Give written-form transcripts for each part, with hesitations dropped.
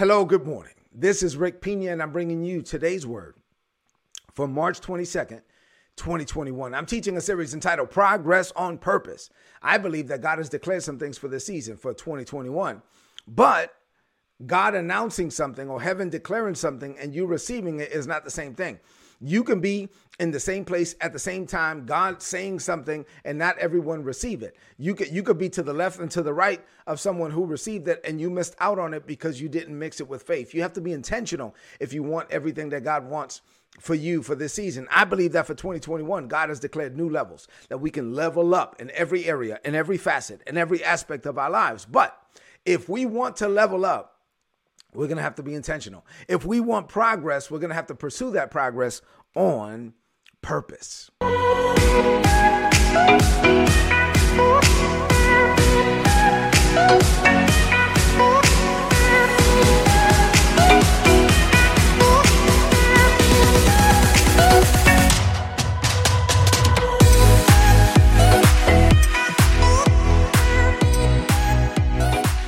Hello, good morning. This is Rick Pina, and I'm bringing you today's word for March 22nd, 2021. I'm teaching a series entitled Progress on Purpose. I believe that God has declared some things for this season, for 2021, but God announcing something or heaven declaring something and you receiving it is not the same thing. You can be in the same place at the same time, God saying something and not everyone receive it. You could be to the left and to the right of someone who received it and you missed out on it because you didn't mix it with faith. You have to be intentional if you want everything that God wants for you for this season. I believe that for 2021, God has declared new levels, that we can level up in every area, in every facet, in every aspect of our lives. But if we want to level up, we're going to have to be intentional. If we want progress, we're going to have to pursue that progress on purpose.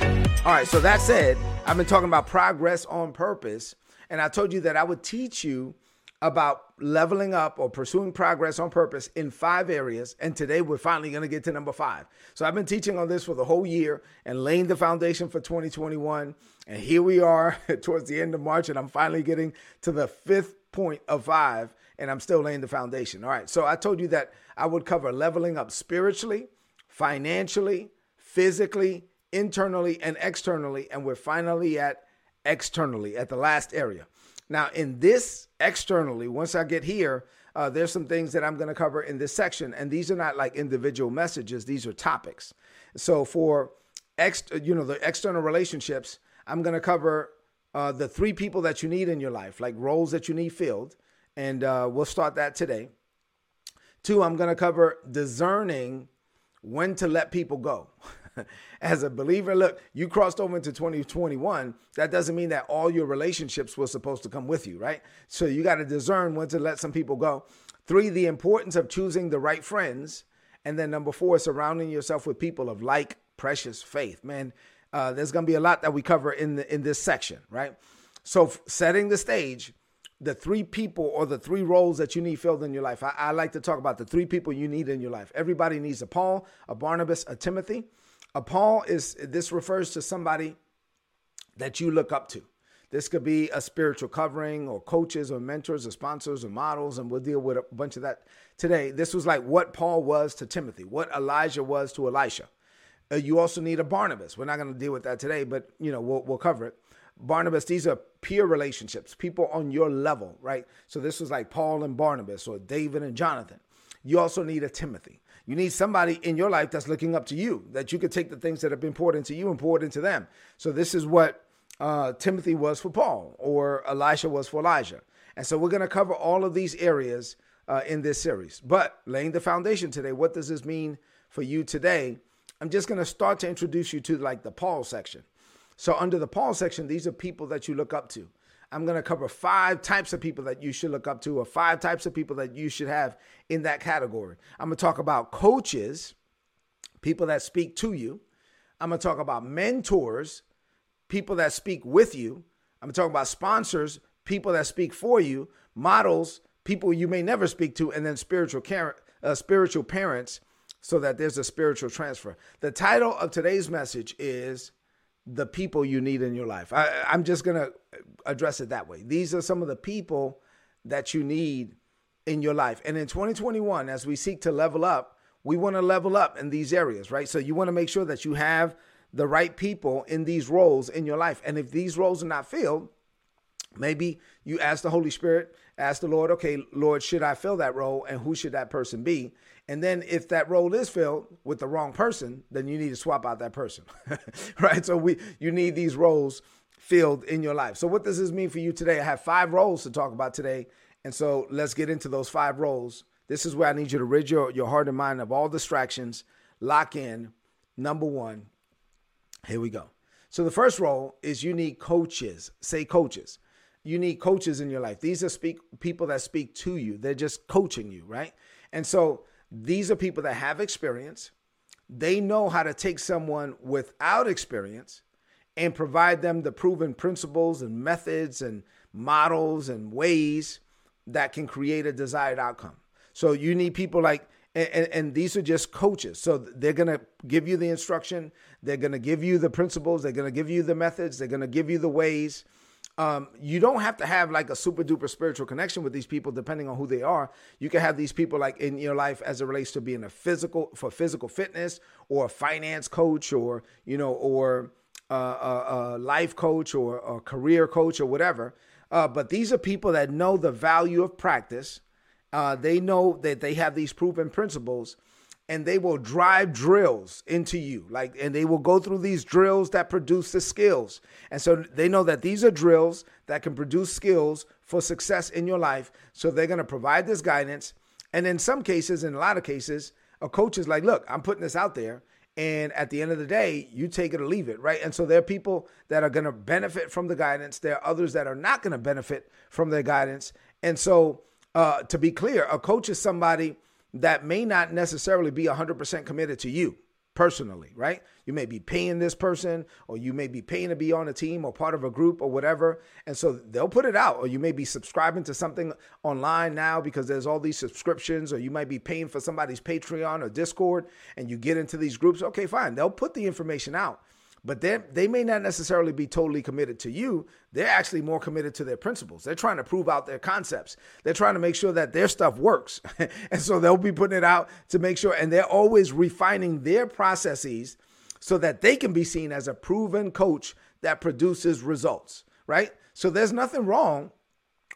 All right, so that said, I've been talking about progress on purpose, and I told you that I would teach you about leveling up or pursuing progress on purpose in 5 areas, and today we're finally going to get to number 5. So I've been teaching on this for the whole year and laying the foundation for 2021, and here we are towards the end of March, and I'm finally getting to the 5th point of 5, and I'm still laying the foundation. All right, so I told you that I would cover leveling up spiritually, financially, physically, internally and externally, and we're finally at externally, at the last area. Now, in this externally, once I get here, there's some things that I'm going to cover in this section, and these are not like individual messages. These are topics. So for the external relationships, I'm going to cover the 3 people that you need in your life, like roles that you need filled, and we'll start that today. 2, I'm going to cover discerning when to let people go. As a believer, look, you crossed over into 2021. That doesn't mean that all your relationships were supposed to come with you, right? So you got to discern when to let some people go. 3, the importance of choosing the right friends. And then number 4, surrounding yourself with people of like precious faith. Man, there's going to be a lot that we cover in this section, right? So setting the stage, the 3 people or the 3 roles that you need filled in your life. I like to talk about the 3 people you need in your life. Everybody needs a Paul, a Barnabas, a Timothy. A Paul refers to somebody that you look up to. This could be a spiritual covering or coaches or mentors or sponsors or models, and we'll deal with a bunch of that today. This was like what Paul was to Timothy, what Elijah was to Elisha. You also need a Barnabas. We're not going to deal with that today, but we'll cover it. Barnabas, these are peer relationships, people on your level, right? So this was like Paul and Barnabas or David and Jonathan. You also need a Timothy. You need somebody in your life that's looking up to you, that you could take the things that have been poured into you and poured into them. So this is what Timothy was for Paul or Elisha was for Elijah. And so we're going to cover all of these areas in this series. But laying the foundation today, what does this mean for you today? I'm just going to start to introduce you to like the Paul section. So under the Paul section, these are people that you look up to. I'm going to cover 5 types of people that you should look up to, or 5 types of people that you should have in that category. I'm going to talk about coaches, people that speak to you. I'm going to talk about mentors, people that speak with you. I'm going to talk about sponsors, people that speak for you, models, people you may never speak to, and then spiritual parents, so that there's a spiritual transfer. The title of today's message is the people you need in your life. I'm just going to address it that way. These are some of the people that you need in your life. And in 2021, as we seek to level up, we want to level up in these areas, right? So you want to make sure that you have the right people in these roles in your life. And if these roles are not filled, maybe you ask the Holy Spirit, ask the Lord, okay, Lord, should I fill that role? And who should that person be? And then if that role is filled with the wrong person, then you need to swap out that person, right? So you need these roles filled in your life. So what does this mean for you today? I have 5 roles to talk about today. And so let's get into those 5 roles. This is where I need you to rid your heart and mind of all distractions, lock in. Number 1, here we go. So the first role is you need coaches. Say coaches. You need coaches in your life. These are people that speak to you. They're just coaching you, right? And so these are people that have experience. They know how to take someone without experience and provide them the proven principles and methods and models and ways that can create a desired outcome. So you need people like, and these are just coaches. So they're going to give you the instruction. They're going to give you the principles. They're going to give you the methods. They're going to give you the ways. You don't have to have like a super duper spiritual connection with these people, depending on who they are. You can have these people like in your life as it relates to being for physical fitness, or a finance coach, or, you know, or a life coach, or a career coach, or whatever. But these are people that know the value of practice. They know that they have these proven principles, and they will drive drills into you. And they will go through these drills that produce the skills. And so they know that these are drills that can produce skills for success in your life. So they're going to provide this guidance. And in some cases, in a lot of cases, a coach is like, look, I'm putting this out there, and at the end of the day, you take it or leave it, right? And so there are people that are going to benefit from the guidance. There are others that are not going to benefit from their guidance. And so to be clear, a coach is somebody that may not necessarily be 100% committed to you personally, right? You may be paying this person, or you may be paying to be on a team or part of a group or whatever. And so they'll put it out, or you may be subscribing to something online now because there's all these subscriptions, or you might be paying for somebody's Patreon or Discord, and you get into these groups. Okay, fine. They'll put the information out, but they may not necessarily be totally committed to you. They're actually more committed to their principles. They're trying to prove out their concepts. They're trying to make sure that their stuff works. And so they'll be putting it out to make sure. And they're always refining their processes so that they can be seen as a proven coach that produces results, right? So there's nothing wrong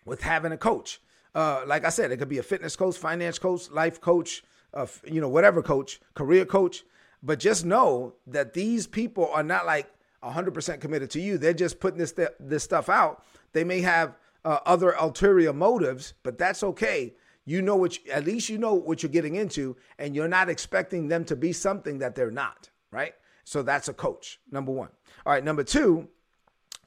with having a coach. Like I said, it could be a fitness coach, finance coach, life coach, whatever coach, career coach. But just know that these people are not like 100% committed to you. They're just putting this stuff out. They may have other ulterior motives, but that's okay. At least you know what you're getting into, and you're not expecting them to be something that they're not, right? So that's a coach, number one. All right, number two,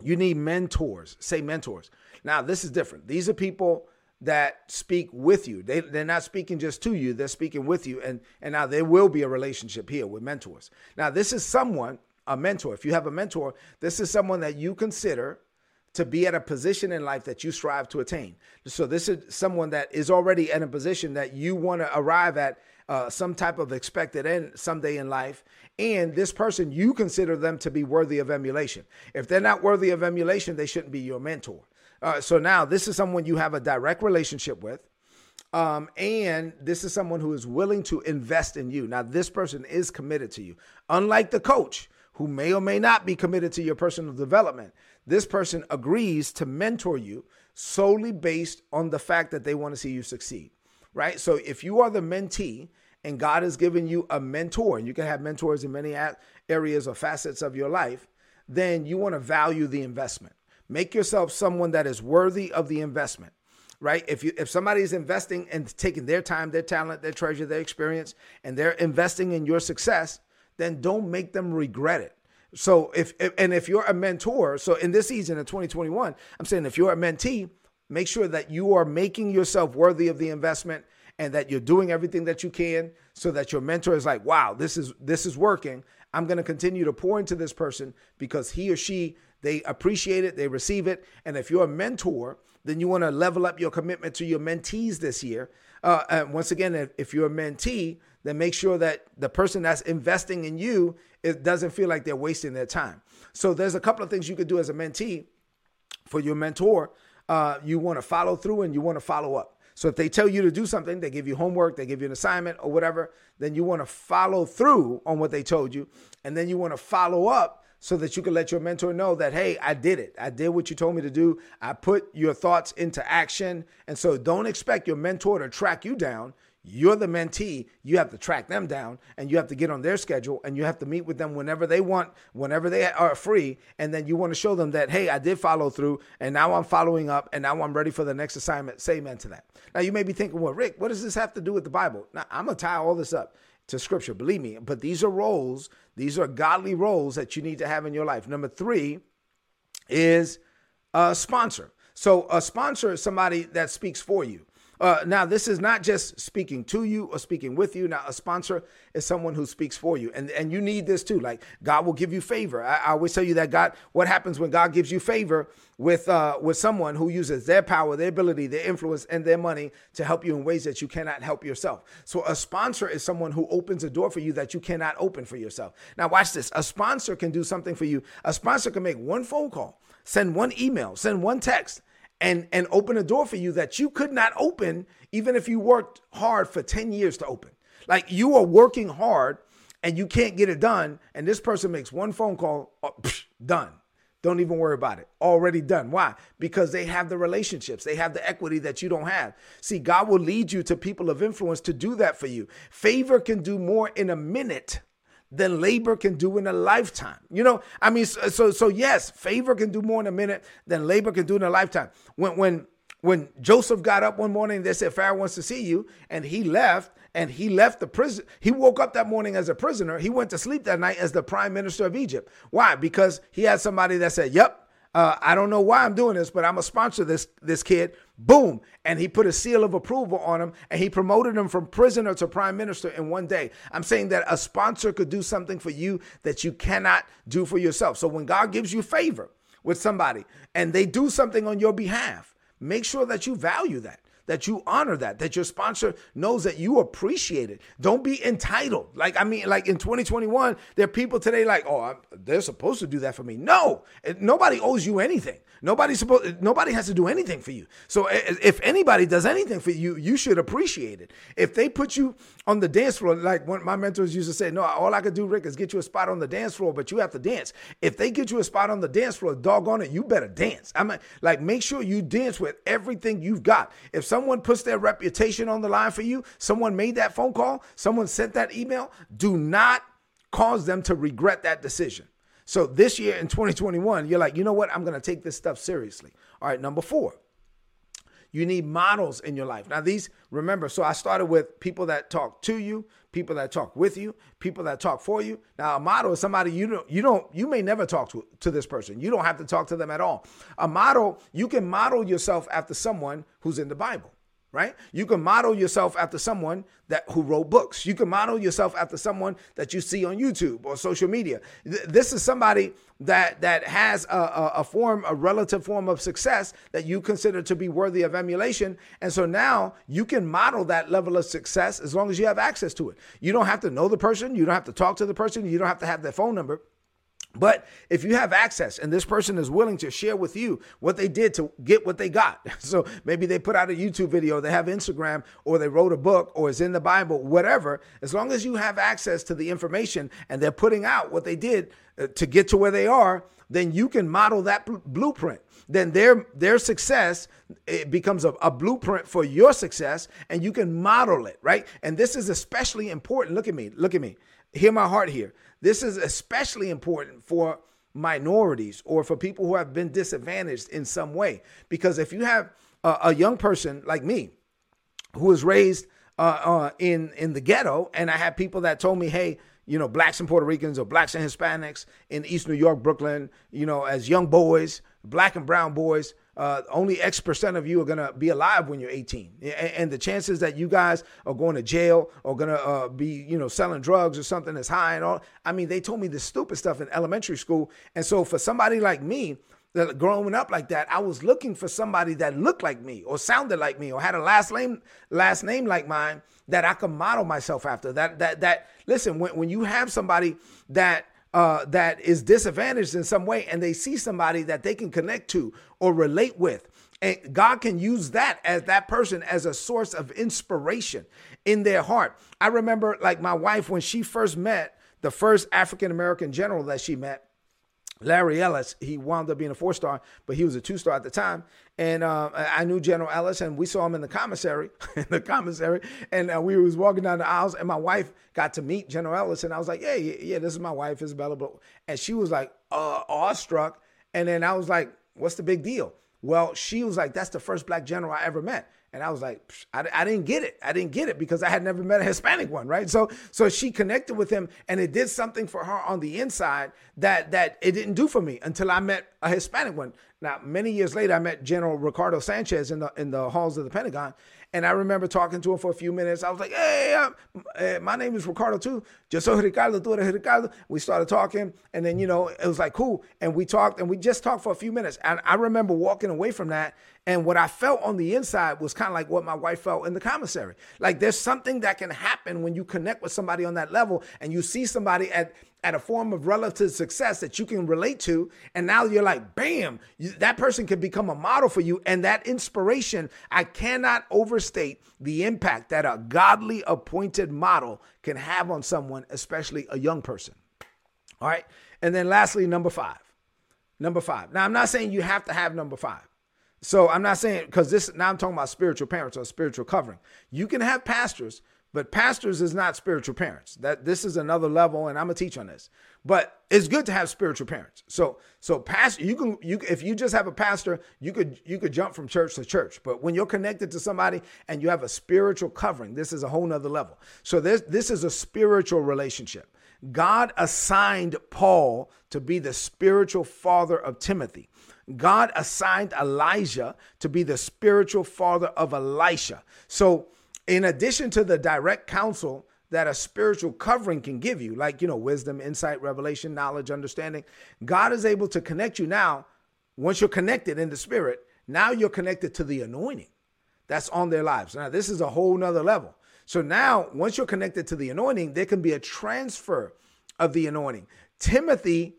you need mentors. Say mentors. Now, this is different. These are people that speak with you. They're not speaking just to you, they're speaking with you. And now there will be a relationship here with mentors. Now, this is a mentor. If you have a mentor, this is someone that you consider to be at a position in life that you strive to attain. So this is someone that is already in a position that you want to arrive at some type of expected end someday in life. And this person, you consider them to be worthy of emulation. If they're not worthy of emulation, they shouldn't be your mentor. So now this is someone you have a direct relationship with, and this is someone who is willing to invest in you. Now, this person is committed to you. Unlike the coach, who may or may not be committed to your personal development, this person agrees to mentor you solely based on the fact that they want to see you succeed, right? So if you are the mentee and God has given you a mentor, and you can have mentors in many areas or facets of your life, then you want to value the investment. Make yourself someone that is worthy of the investment, right? If somebody is investing and taking their time, their talent, their treasure, their experience, and they're investing in your success, then don't make them regret it. So if you're a mentor, so in this season of 2021, I'm saying if you're a mentee, make sure that you are making yourself worthy of the investment and that you're doing everything that you can so that your mentor is like, wow, this is working. I'm going to continue to pour into this person because he or she, they appreciate it, they receive it. And if you're a mentor, then you want to level up your commitment to your mentees this year. And once again, if you're a mentee, then make sure that the person that's investing in you, it doesn't feel like they're wasting their time. So there's a couple of things you could do as a mentee for your mentor. You want to follow through and you want to follow up. So if they tell you to do something, they give you homework, they give you an assignment or whatever, then you want to follow through on what they told you. And then you want to follow up so that you can let your mentor know that, hey, I did it. I did what you told me to do. I put your thoughts into action. And so don't expect your mentor to track you down. You're the mentee. You have to track them down and you have to get on their schedule and you have to meet with them whenever they want, whenever they are free. And then you want to show them that, hey, I did follow through and now I'm following up and now I'm ready for the next assignment. Say amen to that. Now you may be thinking, well, Rick, what does this have to do with the Bible? Now I'm going to tie all this up to scripture, believe me, but these are roles. These are godly roles that you need to have in your life. Number three is a sponsor. So a sponsor is somebody that speaks for you. Now, this is not just speaking to you or speaking with you. Now, a sponsor is someone who speaks for you. And you need this too. Like, God will give you favor. I always tell you that God, what happens when God gives you favor with someone who uses their power, their ability, their influence, and their money to help you in ways that you cannot help yourself. So a sponsor is someone who opens a door for you that you cannot open for yourself. Now, watch this. A sponsor can do something for you. A sponsor can make one phone call, send one email, send one text, and open a door for you that you could not open even if you worked hard for 10 years to open. Like, you are working hard and you can't get it done, and this person makes one phone call, done. Don't even worry about it. Already done. Why? Because they have the relationships. They have the equity that you don't have. See, God will lead you to people of influence to do that for you. Favor can do more in a minute than labor can do in a lifetime. You know, I mean, so yes, favor can do more in a minute than labor can do in a lifetime. When Joseph got up one morning, they said, Pharaoh wants to see you. And he left the prison. He woke up that morning as a prisoner. He went to sleep that night as the prime minister of Egypt. Why? Because he had somebody that said, yep, I don't know why I'm doing this, but I'm a sponsor this kid. Boom. And he put a seal of approval on him, and he promoted him from prisoner to prime minister in one day. I'm saying that a sponsor could do something for you that you cannot do for yourself. So when God gives you favor with somebody and they do something on your behalf, make sure that you value that, that you honor that your sponsor knows that you appreciate it. Don't be entitled. Like in 2021, there are people today like, oh, they're supposed to do that for me. No, nobody owes you anything. Nobody has to do anything for you. So if anybody does anything for you, you should appreciate it. If they put you on the dance floor, like when my mentors used to say, no, all I could do, Rick, is get you a spot on the dance floor, but you have to dance. If they get you a spot on the dance floor, doggone it, you better dance. I mean, like, make sure you dance with everything you've got. If someone puts their reputation on the line for you, someone made that phone call, someone sent that email, do not cause them to regret that decision. So this year in 2021, you're like, you know what? I'm going to take this stuff seriously. All right. Number 4, you need models in your life. Now these, remember, so I started with people that talk to you, people that talk with you, people that talk for you. Now, a model is somebody you may never talk to this person. You don't have to talk to them at all. A model, you can model yourself after someone who's in the Bible, right? You can model yourself after someone who wrote books. You can model yourself after someone that you see on YouTube or social media. This is somebody that has a relative form of success that you consider to be worthy of emulation. And so now you can model that level of success as long as you have access to it. You don't have to know the person. You don't have to talk to the person. You don't have to have their phone number. But if you have access and this person is willing to share with you what they did to get what they got. So maybe they put out a YouTube video, they have Instagram, or they wrote a book, or it's in the Bible, whatever. As long as you have access to the information and they're putting out what they did to get to where they are, then you can model that blueprint. Then their success, it becomes a blueprint for your success, and you can model it, right? And this is especially important. Look at me. Hear my heart here. This is especially important for minorities or for people who have been disadvantaged in some way. Because if you have a young person like me who was raised in the ghetto, and I had people that told me, hey, you know, blacks and Puerto Ricans or blacks and Hispanics in East New York, Brooklyn, you know, as young boys, black and brown boys, only X% of you are going to be alive when you're 18. And the chances that you guys are going to jail or going to be, you know, selling drugs or something that's high and all. I mean, they told me this stupid stuff in elementary school. And so for somebody like me, that growing up like that, I was looking for somebody that looked like me or sounded like me or had a last name like mine that I could model myself after. Listen, when you have somebody that is disadvantaged in some way and they see somebody that they can connect to or relate with, and God can use that person as a source of inspiration in their heart. I remember, like, my wife, when she first met the first African-American general that she met, Larry Ellis. He wound up being a 4-star, but he was a 2-star at the time. And I knew General Ellis, and we saw him in the commissary, and we was walking down the aisles, and my wife got to meet General Ellis, and I was like, yeah, this is my wife, Isabella. And she was like, awestruck. And then I was like, what's the big deal? Well, she was like, that's the first black general I ever met. And I was like, I didn't get it. I didn't get it because I had never met a Hispanic one, right? So she connected with him, and it did something for her on the inside that it didn't do for me until I met a Hispanic one. Now, many years later, I met General Ricardo Sanchez in the halls of the Pentagon, And I remember talking to him for a few minutes. I was like, hey, my name is Ricardo too. Yo soy Ricardo, tú eres Ricardo. We started talking, and then, you know, it was like, cool. And we talked, and we just talked for a few minutes. And I remember walking away from that, and what I felt on the inside was kind of like what my wife felt in the commissary. Like, there's something that can happen when you connect with somebody on that level, and you see somebody at a form of relative success that you can relate to. And now you're like, bam, that person can become a model for you. And that inspiration, I cannot overstate the impact that a godly appointed model can have on someone, especially a young person. All right. And then lastly, number five. Now, I'm not saying you have to have number five. So I'm not saying, because this, now I'm talking about spiritual parents or spiritual covering. You can have pastors, but pastors is not spiritual parents. That this is another level, and I'm gonna teach on this. But it's good to have spiritual parents. So pastor, if you just have a pastor, you could jump from church to church. But when you're connected to somebody and you have a spiritual covering, this is a whole nother level. So this is a spiritual relationship. God assigned Paul to be the spiritual father of Timothy. God assigned Elijah to be the spiritual father of Elisha. So, in addition to the direct counsel that a spiritual covering can give you, like, you know, wisdom, insight, revelation, knowledge, understanding, God is able to connect you now. Once you're connected in the spirit, now you're connected to the anointing that's on their lives. Now, this is a whole nother level. So now, once you're connected to the anointing, there can be a transfer of the anointing. Timothy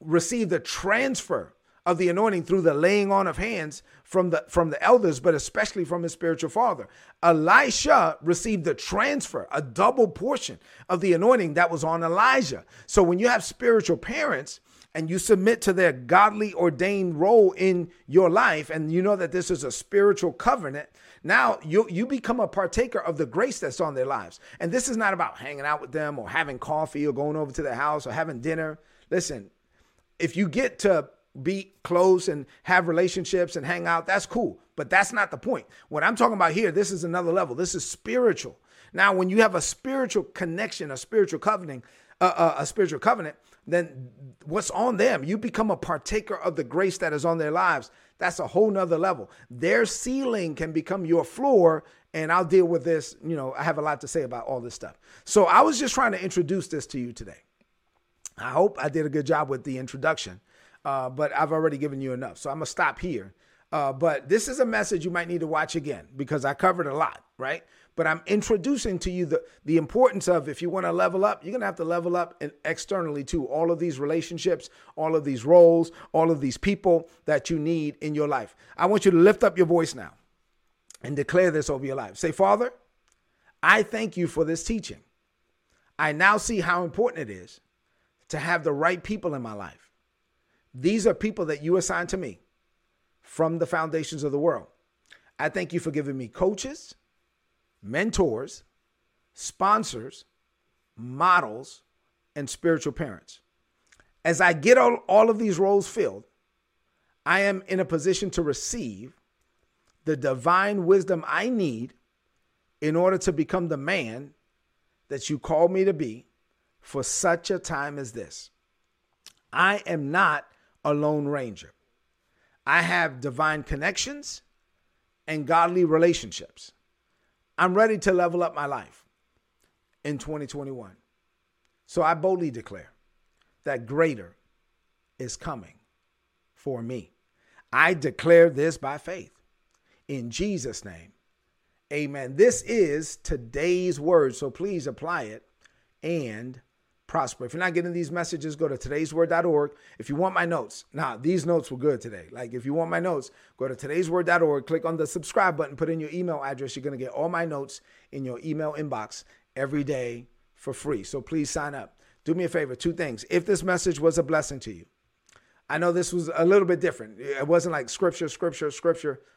received a transfer of the anointing through the laying on of hands from the elders, but especially from his spiritual father. Elisha received the transfer, a double portion of the anointing that was on Elijah. So when you have spiritual parents and you submit to their godly ordained role in your life, and you know that this is a spiritual covenant, now you become a partaker of the grace that's on their lives. And this is not about hanging out with them or having coffee or going over to their house or having dinner. Listen, if you get to be close and have relationships and hang out, that's cool. But that's not the point. What I'm talking about here, this is another level. This is spiritual. Now, when you have a spiritual connection, a spiritual covenant, then what's on them, you become a partaker of the grace that is on their lives. That's a whole nother level. Their ceiling can become your floor. And I'll deal with this. You know, I have a lot to say about all this stuff. So I was just trying to introduce this to you today. I hope I did a good job with the introduction. But I've already given you enough. So I'm going to stop here. But this is a message you might need to watch again, because I covered a lot, right? But I'm introducing to you the importance of, if you want to level up, you're going to have to level up externally too. All of these relationships, all of these roles, all of these people that you need in your life. I want you to lift up your voice now and declare this over your life. Say, Father, I thank you for this teaching. I now see how important it is to have the right people in my life. These are people that you assigned to me from the foundations of the world. I thank you for giving me coaches, mentors, sponsors, models, and spiritual parents. As I get all of these roles filled, I am in a position to receive the divine wisdom I need in order to become the man that you called me to be for such a time as this. I am not a lone ranger. I have divine connections and godly relationships. I'm ready to level up my life in 2021. So I boldly declare that greater is coming for me. I declare this by faith. In Jesus' name, amen. This is today's word, so please apply it and prosper. If you're not getting these messages, go to todaysword.org. If you want my notes, these notes were good today. Like, if you want my notes, go to todaysword.org, click on the subscribe button, put in your email address. You're going to get all my notes in your email inbox every day for free. So please sign up. Do me a favor, two things. If this message was a blessing to you, I know this was a little bit different. It wasn't like scripture,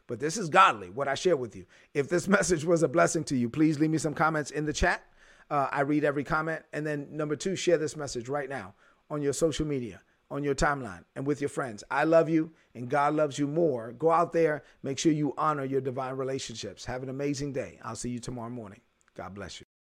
but this is godly, what I share with you. If this message was a blessing to you, please leave me some comments in the chat. I read every comment. And then number two, share this message right now on your social media, on your timeline, and with your friends. I love you, and God loves you more. Go out there. Make sure you honor your divine relationships. Have an amazing day. I'll see you tomorrow morning. God bless you.